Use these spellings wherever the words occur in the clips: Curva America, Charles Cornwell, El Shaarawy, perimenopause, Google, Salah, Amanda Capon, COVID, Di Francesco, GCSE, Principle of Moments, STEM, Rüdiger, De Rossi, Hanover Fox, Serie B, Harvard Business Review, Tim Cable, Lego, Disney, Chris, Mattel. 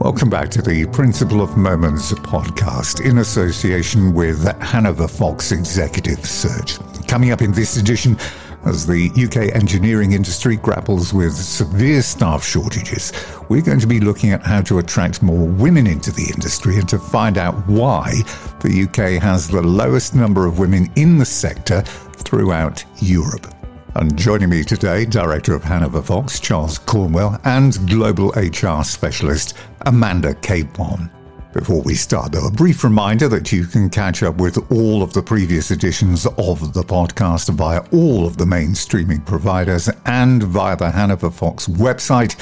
Welcome back to the Principle of Moments podcast in association with Hanover Fox Executive Search. Coming up in this edition, as the UK engineering industry grapples with severe staff shortages, we're going to be looking at how to attract more women into the industry and to find out why the UK has the lowest number of women in the sector throughout Europe. And joining me today, Director of Hanover Fox, Charles Cornwell, and Global HR Specialist, Amanda Capon. Before we start, though, a brief reminder that you can catch up with all of the previous editions of the podcast via all of the main streaming providers and via the Hanover Fox website,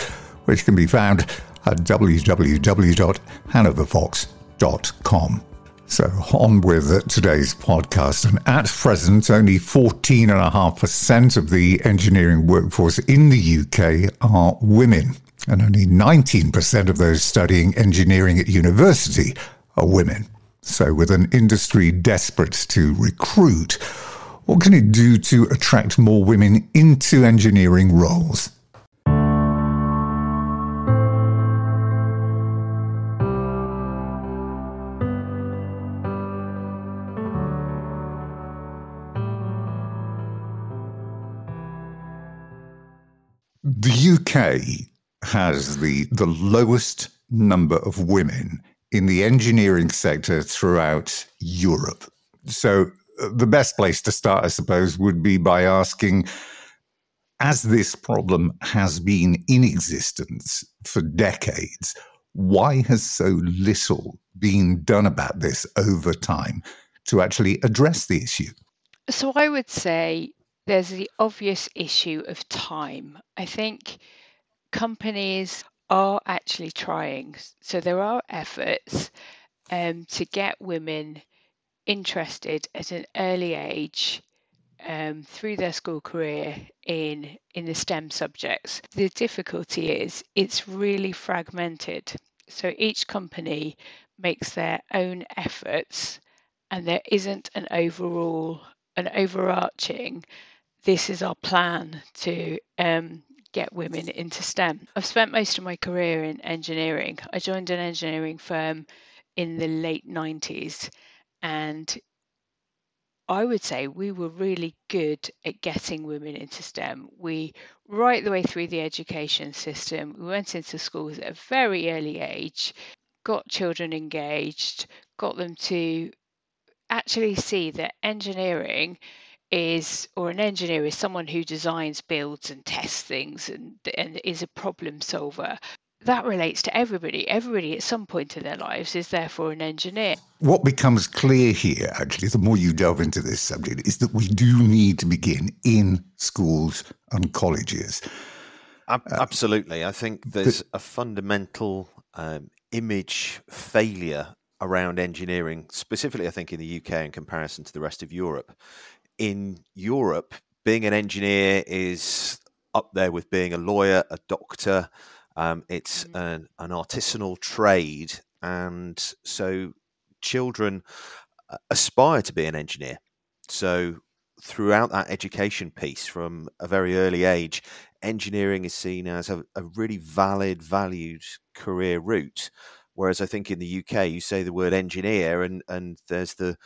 which can be found at www.hanoverfox.com. So on with today's podcast, and at present only 14.5% of the engineering workforce in the UK are women, and only 19% of those studying engineering at university are women. So with an industry desperate to recruit, what can it do to attract more women into engineering roles? The UK has the lowest number of women in the engineering sector throughout Europe. So the best place to start, I suppose, would be by asking, as this problem has been in existence for decades, why has so little been done about this over time to actually address the issue? So I would say there's the obvious issue of time. I think companies are actually trying. So there are efforts to get women interested at an early age through their school career in the STEM subjects. The difficulty is it's really fragmented. So each company makes their own efforts and there isn't an overarching this is our plan to get women into STEM. I've spent most of my career in engineering. I joined an engineering firm in the late 90s, and I would say we were really good at getting women into STEM. We, right the way through the education system, we went into schools at a very early age, got children engaged, got them to actually see that engineering an engineer is someone who designs, builds and tests things and is a problem solver. That relates to everybody. Everybody at some point in their lives is therefore an engineer. What becomes clear here, actually, the more you delve into this subject, is that we do need to begin in schools and colleges. Absolutely. I think there's a fundamental image failure around engineering, specifically, I think, in the UK in comparison to the rest of Europe. In Europe, being an engineer is up there with being a lawyer, a doctor. It's an artisanal trade. And so children aspire to be an engineer. So throughout that education piece from a very early age, engineering is seen as a really valid, valued career route. Whereas I think in the UK, you say the word engineer and there's the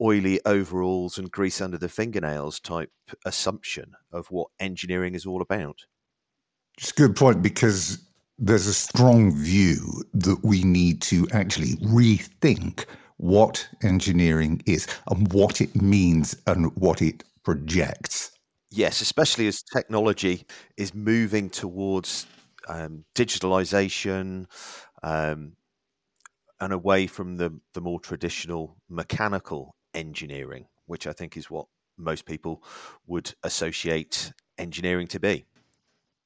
oily overalls and grease under the fingernails type assumption of what engineering is all about. It's a good point, because there's a strong view that we need to actually rethink what engineering is and what it means and what it projects. Yes, especially as technology is moving towards digitalization and away from the more traditional mechanical engineering, which I think is what most people would associate engineering to be.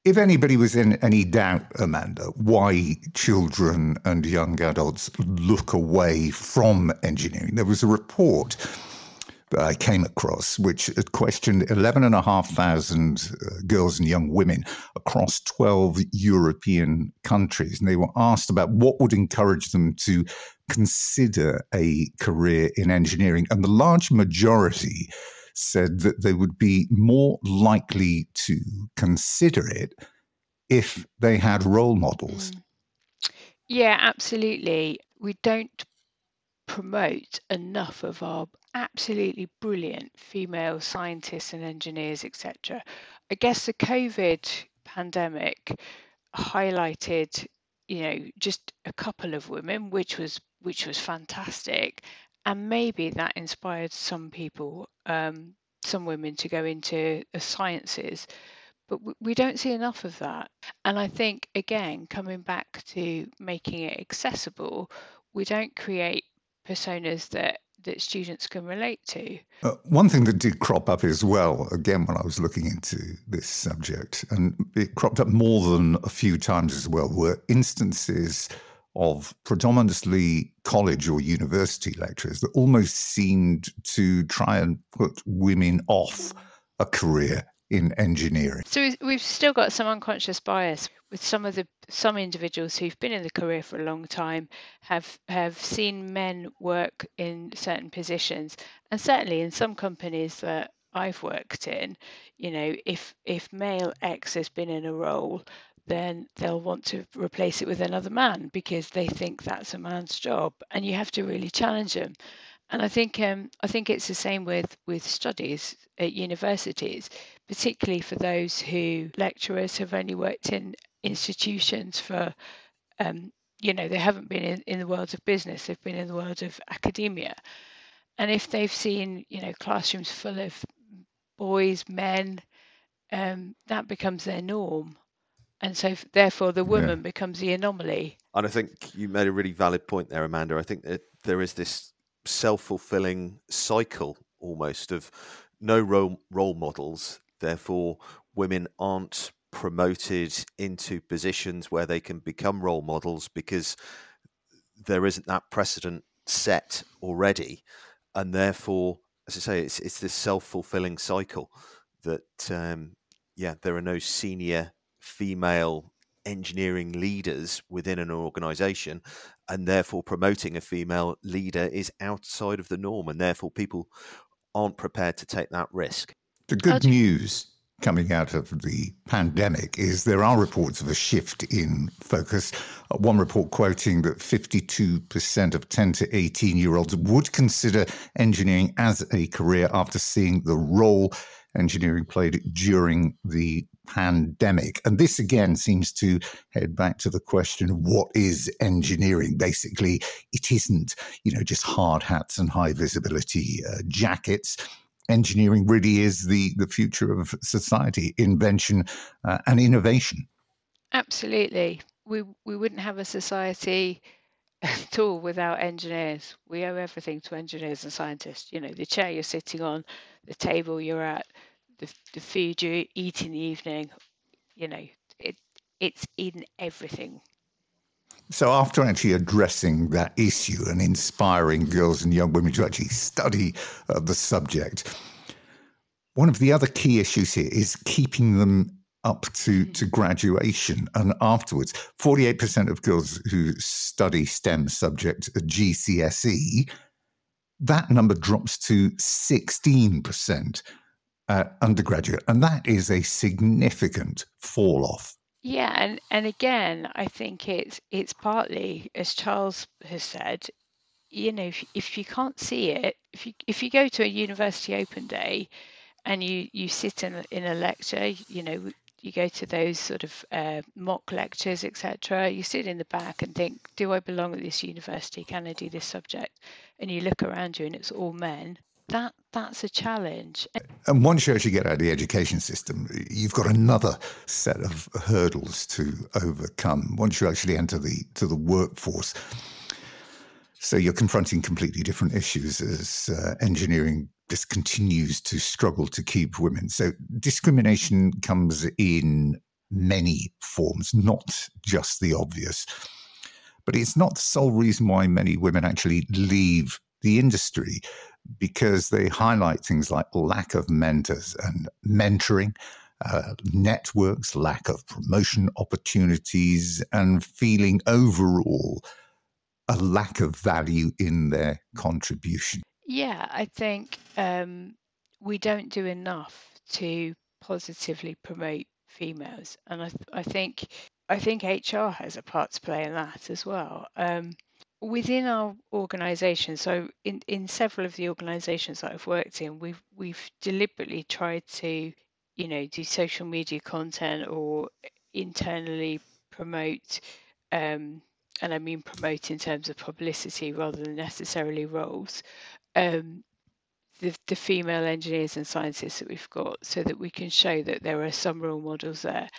If anybody was in any doubt, Amanda, why children and young adults look away from engineering, there was a report that I came across which had questioned 11,500 girls and young women across 12 European countries. And they were asked about what would encourage them to consider a career in engineering. And the large majority said that they would be more likely to consider it if they had role models. Yeah, absolutely. We don't promote enough of our absolutely brilliant female scientists and engineers, etc. I guess the COVID pandemic highlighted, just a couple of women, which was fantastic, and maybe that inspired some people, some women to go into the sciences. But we don't see enough of that. And I think, again, coming back to making it accessible, we don't create personas that students can relate to. One thing that did crop up as well, again, when I was looking into this subject, and it cropped up more than a few times as well, were instances of predominantly college or university lecturers that almost seemed to try and put women off a career in engineering. So we've still got some unconscious bias with some individuals who've been in the career for a long time, have seen men work in certain positions, and certainly in some companies that I've worked in, if male X has been in a role, then they'll want to replace it with another man because they think that's a man's job, and you have to really challenge them. And I think it's the same with studies at universities, particularly for those who lecturers have only worked in institutions for, they haven't been in the world of business, they've been in the world of academia. And if they've seen, classrooms full of boys, men, that becomes their norm. And so therefore the woman becomes the anomaly. And I think you made a really valid point there, Amanda. I think that there is this self-fulfilling cycle almost of no role models, therefore women aren't promoted into positions where they can become role models because there isn't that precedent set already, and therefore, as I say, it's this self-fulfilling cycle that there are no senior female engineering leaders within an organization, and therefore promoting a female leader is outside of the norm, and therefore people aren't prepared to take that risk. The good news coming out of the pandemic is there are reports of a shift in focus. One report quoting that 52% of 10 to 18-year-olds would consider engineering as a career after seeing the role engineering played during the pandemic. And this again seems to head back to the question, what is engineering? Basically, it isn't, just hard hats and high visibility jackets. Engineering really is the future of society, invention and innovation. Absolutely. We wouldn't have a society at all without engineers. We owe everything to engineers and scientists. The chair you're sitting on, the table you're at, the food you eat in the evening, it's in everything. So after actually addressing that issue and inspiring girls and young women to actually study the subject, one of the other key issues here is keeping them up to graduation and afterwards. 48% of girls who study STEM subject at GCSE, that number drops to 16% undergraduate, and that is a significant fall off. Yeah, and again, I think it's partly, as Charles has said, if you can't see it, if you go to a university open day and you sit in a lecture, you go to those sort of mock lectures, etc. You sit in the back and think, do I belong at this university? Can I do this subject? And you look around you and it's all men. That's a challenge. And once you actually get out of the education system, you've got another set of hurdles to overcome once you actually enter the workforce. So you're confronting completely different issues as engineering just continues to struggle to keep women. So discrimination comes in many forms, not just the obvious. But it's not the sole reason why many women actually leave the industry, because they highlight things like lack of mentors and mentoring, networks, lack of promotion opportunities, and feeling overall a lack of value in their contribution. Yeah, I think we don't do enough to positively promote females. And I think I think HR has a part to play in that as well. Within our organisation, so in several of the organisations that I've worked in, we've deliberately tried to, you know, do social media content or internally promote, and I mean promote in terms of publicity rather than necessarily roles, the female engineers and scientists that we've got, so that we can show that there are some role models there.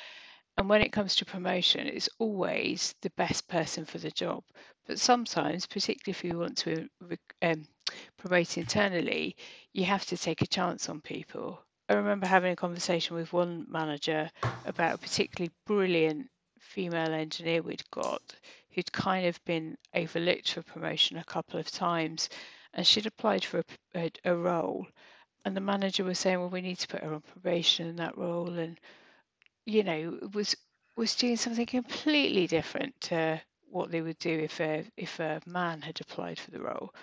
And when it comes to promotion, it's always the best person for the job. But sometimes, particularly if you want to promote internally, you have to take a chance on people. I remember having a conversation with one manager about a particularly brilliant female engineer we'd got, who'd kind of been overlooked for promotion a couple of times, and she'd applied for a role. And the manager was saying, well, we need to put her on probation in that role, and you know, was doing something completely different to what they would do if a man had applied for the role.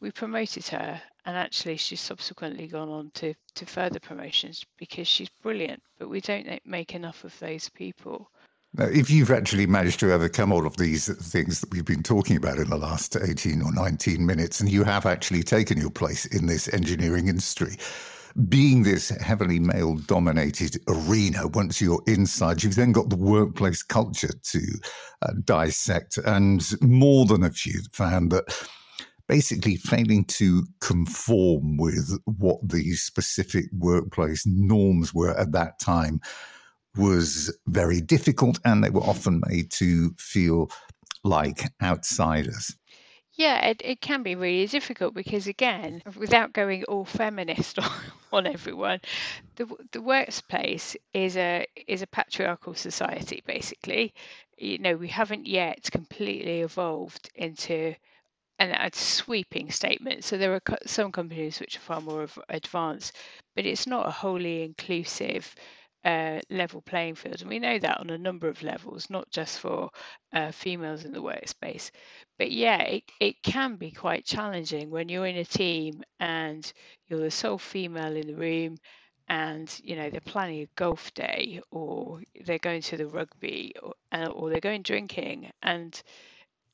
We promoted her, and actually she's subsequently gone on to further promotions because she's brilliant, but we don't make enough of those people. Now, if you've actually managed to overcome all of these things that we've been talking about in the last 18 or 19 minutes, and you have actually taken your place in this engineering industry, being this heavily male-dominated arena, once you're inside, you've then got the workplace culture to dissect. And more than a few found that basically failing to conform with what the specific workplace norms were at that time was very difficult, and they were often made to feel like outsiders. Yeah, it can be really difficult because, again, without going all feminist on everyone, the workplace is a patriarchal society, basically. You know, we haven't yet completely evolved into, and that's a sweeping statement. So there are some companies which are far more advanced, but it's not a wholly inclusive level playing field, and we know that on a number of levels, not just for females in the workspace. But yeah, it can be quite challenging when you're in a team and you're the sole female in the room, and you know they're planning a golf day, or they're going to the rugby, or they're going drinking, and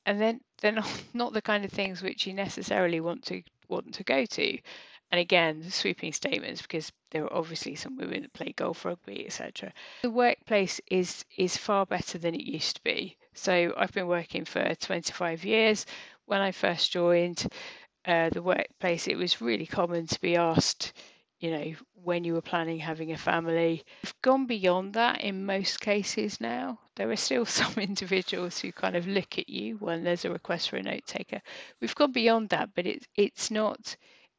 then they're not the kind of things which you necessarily want to go to. And again, the sweeping statements, because there are obviously some women that play golf, rugby, etc. The workplace is far better than it used to be. So I've been working for 25 years. When I first joined the workplace, it was really common to be asked, you know, when you were planning having a family. We've gone beyond that in most cases now. There are still some individuals who kind of look at you when there's a request for a note taker. We've gone beyond that, but it's not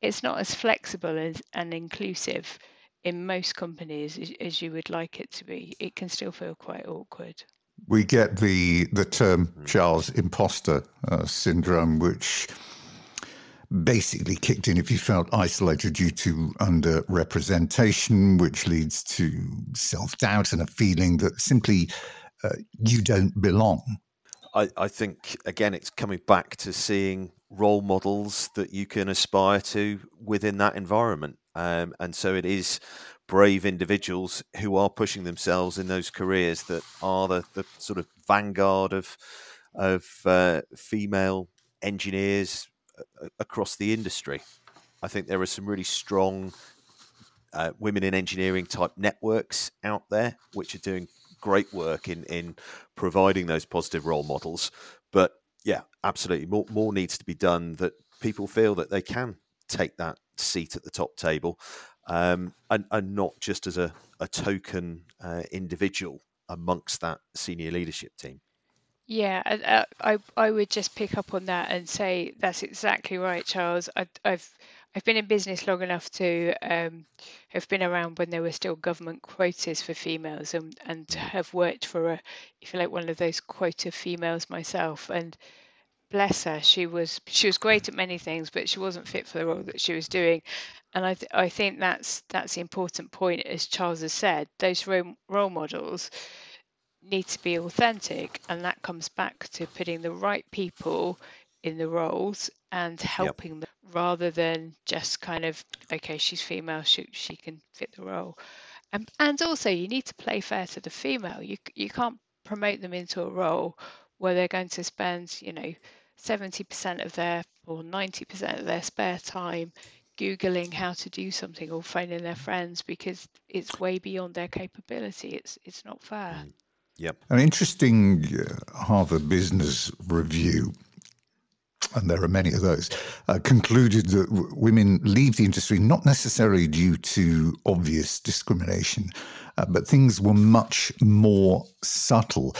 as flexible and inclusive in most companies as you would like it to be. It can still feel quite awkward. We get the term Charles imposter syndrome, which basically kicked in if you felt isolated due to underrepresentation, which leads to self-doubt and a feeling that simply you don't belong. I think, again, it's coming back to seeing role models that you can aspire to within that environment. And so it is brave individuals who are pushing themselves in those careers that are the sort of vanguard of female engineers across the industry. I think there are some really strong women in engineering type networks out there which are doing great work in providing those positive role models. But yeah, absolutely. More needs to be done that people feel that they can take that seat at the top table, and not just as a token individual amongst that senior leadership team. Yeah, I would just pick up on that and say that's exactly right, Charles. I've been in business long enough to have been around when there were still government quotas for females, and have worked for one of those quota females myself. And bless her, she was great at many things, but she wasn't fit for the role that she was doing. And I think that's the important point, as Charles has said. Those role models need to be authentic, and that comes back to putting the right people in the roles and helping them, rather than just kind of, okay, she's female, she can fit the role, and also you need to play fair to the female. You can't promote them into a role where they're going to spend, 70% of their or 90% of their spare time Googling how to do something or phoning their friends because it's way beyond their capability. It's not fair. Yep. An interesting Harvard Business Review, and there are many of those, concluded that women leave the industry not necessarily due to obvious discrimination, but things were much more subtle.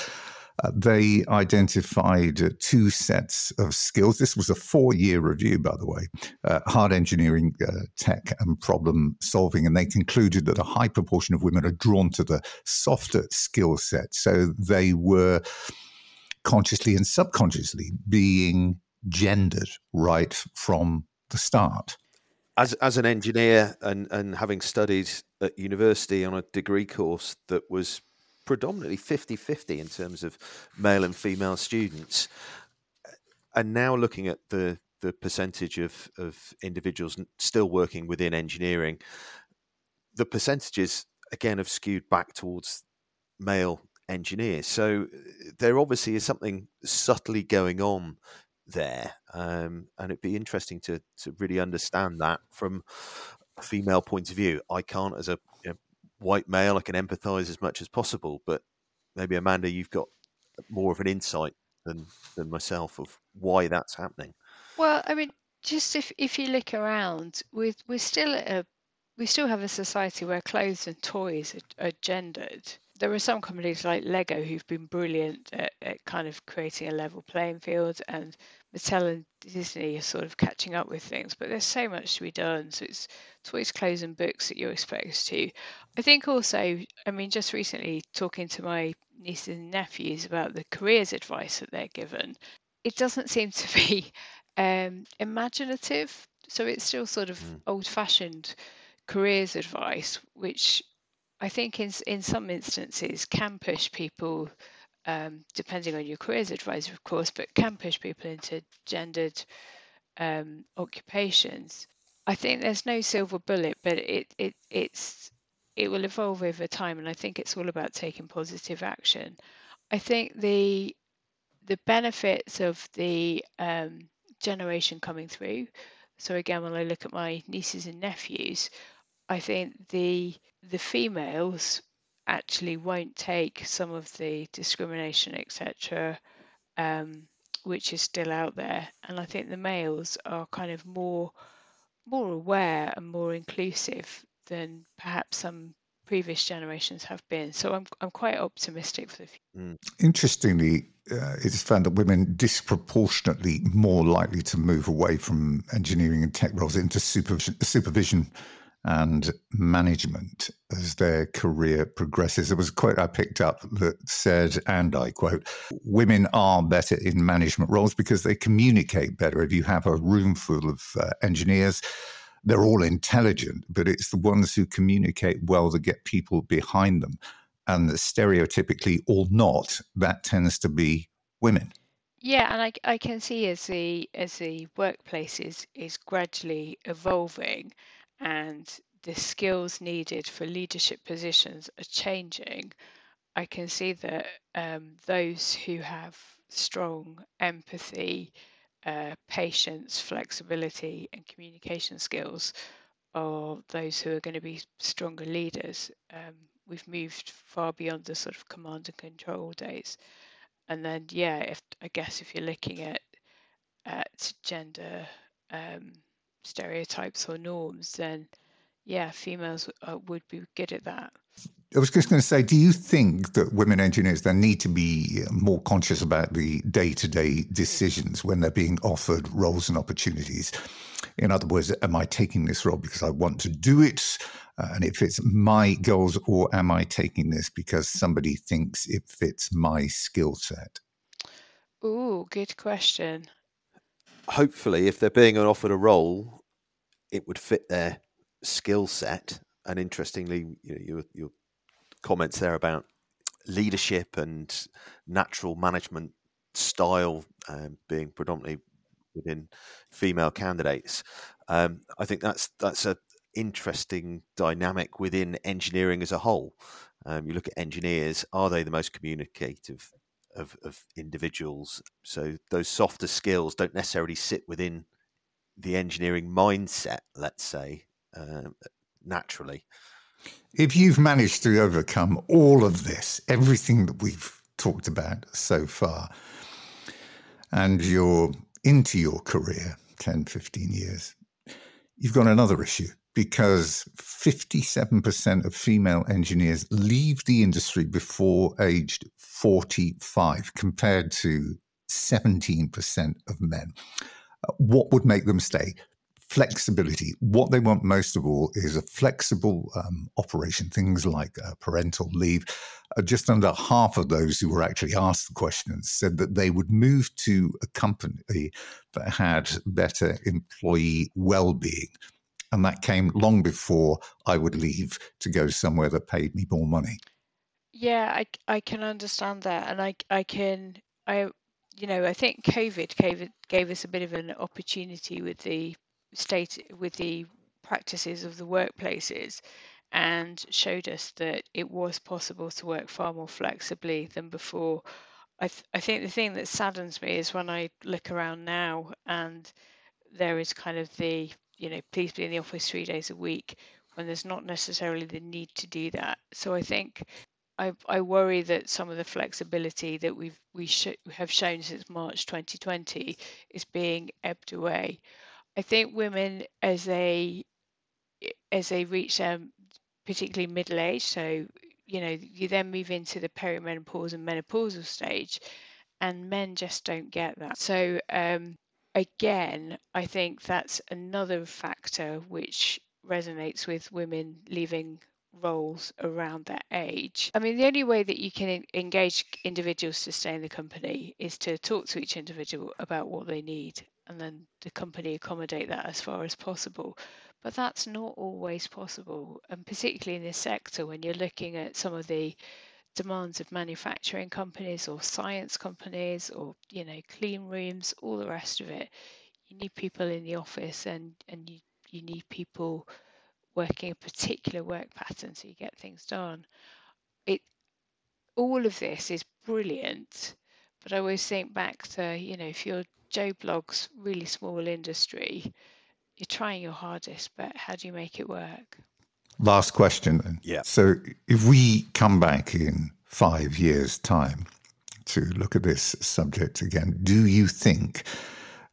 They identified two sets of skills. This was a 4-year review, by the way, hard engineering, tech and problem solving. And they concluded that a high proportion of women are drawn to the softer skill set. So they were consciously and subconsciously being gendered right from the start. As an engineer and having studied at university on a degree course that was predominantly 50-50 in terms of male and female students, and now looking at the percentage of individuals still working within engineering, the percentages again have skewed back towards male engineers. So there obviously is something subtly going on there, and it'd be interesting to really understand that from a female point of view. I can't, as a white male, I can empathize as much as possible, but maybe Amanda, you've got more of an insight than myself of why that's happening. Well, I mean, just if you look around, we still have a society where clothes and toys are gendered. There are some companies like Lego who've been brilliant at kind of creating a level playing field, and Mattel and Disney are sort of catching up with things, but there's so much to be done. So it's toys, clothes and books that you're exposed to. I think also, I mean, just recently talking to my nieces and nephews about the careers advice that they're given, it doesn't seem to be imaginative. So it's still sort of old-fashioned careers advice, which I think in some instances can push people, depending on your careers advisor, of course, but can push people into gendered occupations. I think there's no silver bullet, but it will evolve over time, and I think it's all about taking positive action. I think the benefits of the generation coming through. So again, when I look at my nieces and nephews, I think the females actually won't take some of the discrimination, etc., which is still out there. And I think the males are kind of more aware and more inclusive than perhaps some previous generations have been. So I'm quite optimistic for the future. Interestingly, it's found that women disproportionately more likely to move away from engineering and tech roles into supervision and management as their career progresses. There was a quote I picked up that said, and I quote, "Women are better in management roles because they communicate better." If you have a room full of engineers, they're all intelligent, but it's the ones who communicate well that get people behind them. And stereotypically or not, that tends to be women. Yeah, and I can see as the workplace is gradually evolving, and the skills needed for leadership positions are changing, I can see that those who have strong empathy, patience, flexibility and communication skills are those who are going to be stronger leaders. We've moved far beyond the sort of command and control days. And then, if you're looking at gender stereotypes or norms, then females would be good at that. I was just going to say, do you think that women engineers then need to be more conscious about the day-to-day decisions when they're being offered roles and opportunities? In other words, am I taking this role because I want to do it and it fits my goals, or am I taking this because somebody thinks it fits my skill set? Oh, good question. Hopefully, if they're being offered a role, it would fit their skill set. And interestingly, your comments there about leadership and natural management style being predominantly within female candidates. I think that's an interesting dynamic within engineering as a whole. You look at engineers, are they the most communicative of individuals? So those softer skills don't necessarily sit within the engineering mindset, let's say, naturally. If you've managed to overcome all of this, everything that we've talked about so far, and you're into your career 10, 15 years, you've got another issue, because 57% of female engineers leave the industry before aged 45, compared to 17% of men. What would make them stay? Flexibility. What they want most of all is a flexible operation, things like parental leave. Just under half of those who were actually asked the questions said that they would move to a company that had better employee well-being. And that came long before I would leave to go somewhere that paid me more money. Yeah, I can understand that. And I think COVID gave us a bit of an opportunity with the state, with the practices of the workplaces, and showed us that it was possible to work far more flexibly than before. I think the thing that saddens me is when I look around now and there is kind of the, please be in the office 3 days a week, when there's not necessarily the need to do that. So I think I worry that some of the flexibility that we have shown since March 2020 is being ebbed away. I think women, as they reach particularly middle age, so you then move into the perimenopause and menopausal stage, and men just don't get that. So again, I think that's another factor which resonates with women leaving roles around that age. I mean, the only way that you can engage individuals to stay in the company is to talk to each individual about what they need, and then the company accommodate that as far as possible. But that's not always possible, and particularly in this sector, when you're looking at some of the demands of manufacturing companies or science companies or clean rooms, all the rest of it. You need people in the office, and you need people working a particular work pattern so you get things done. All of this is brilliant, but I always think back to if you're Joe Blogg's really small industry, you're trying your hardest, but how do you make it work? Last question then. Yeah. So if we come back in 5 years' time to look at this subject again, do you think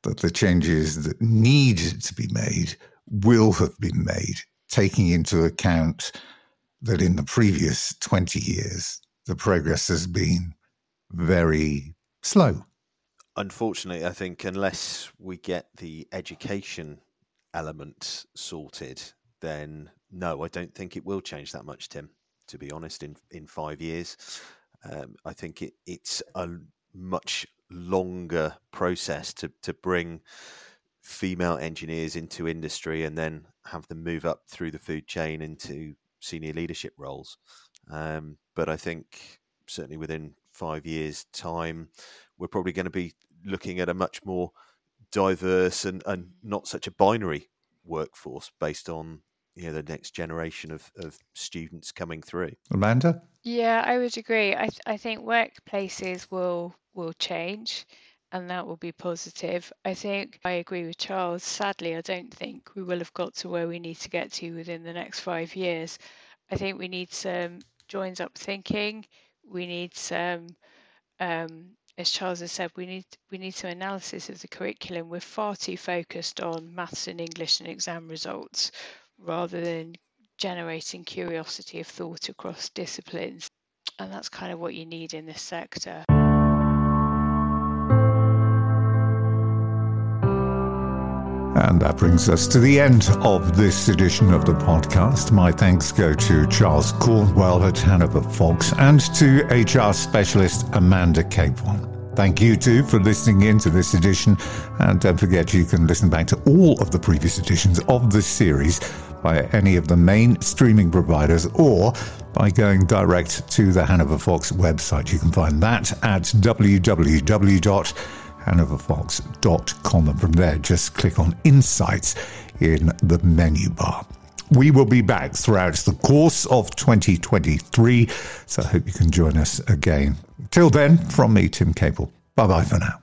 that the changes that need to be made will have been made, taking into account that in the previous 20 years, the progress has been very slow? Unfortunately, I think unless we get the education element sorted, then no, I don't think it will change that much, Tim, to be honest, in 5 years. I think it's a much longer process to bring female engineers into industry and then have them move up through the food chain into senior leadership roles. But I think certainly within 5 years' time, we're probably going to be looking at a much more diverse and not such a binary workforce based on the next generation of students coming through. Amanda? Yeah, I would agree. I think workplaces will change, and that will be positive. I think I agree with Charles. Sadly, I don't think we will have got to where we need to get to within the next 5 years. I think we need some joins-up thinking. We need some, as Charles has said, we need some analysis of the curriculum. We're far too focused on maths and English and exam results, rather than generating curiosity of thought across disciplines. And that's kind of what you need in this sector. And that brings us to the end of this edition of the podcast. My thanks go to Charles Cornwell at Hanover Fox and to HR specialist Amanda Capon. Thank you, too, for listening in to this edition. And don't forget, you can listen back to all of the previous editions of this series by any of the main streaming providers or by going direct to the Hanover Fox website. You can find that at www.hanoverfox.com. And from there, just click on Insights in the menu bar. We will be back throughout the course of 2023, so I hope you can join us again. Till then, from me, Tim Cable, bye-bye for now.